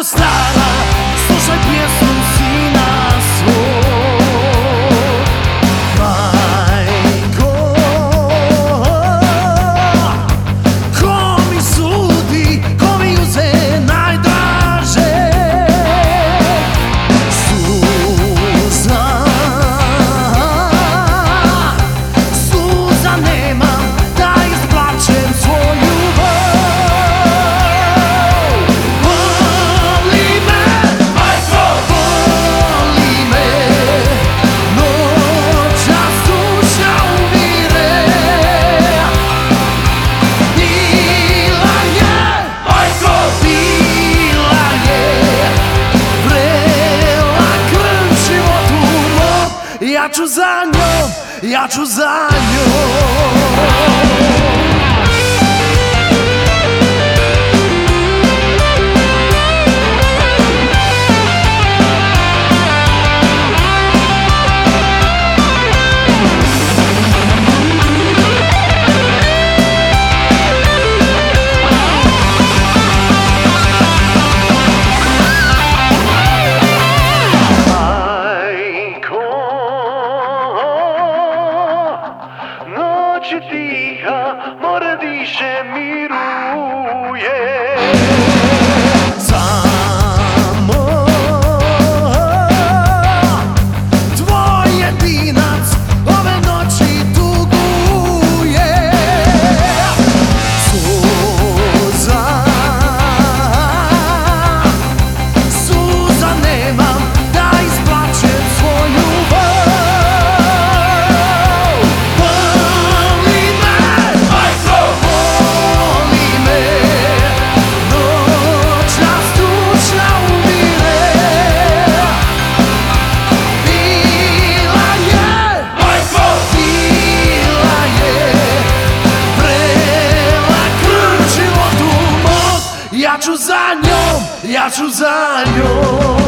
Majko stara, słuchaj piesu syna słów. Majko, ko mi sudi, ko mi uze najdraże. Suza nie ma, daj z płaczem swoją ja ću za njom, ja ću za njom. Noć tiha, more diše miruje. Samo tvoj jedinac ove noći tuguje. Suza nemam da isplačem svoju bol. Ja ću za njom, ja ću za njom.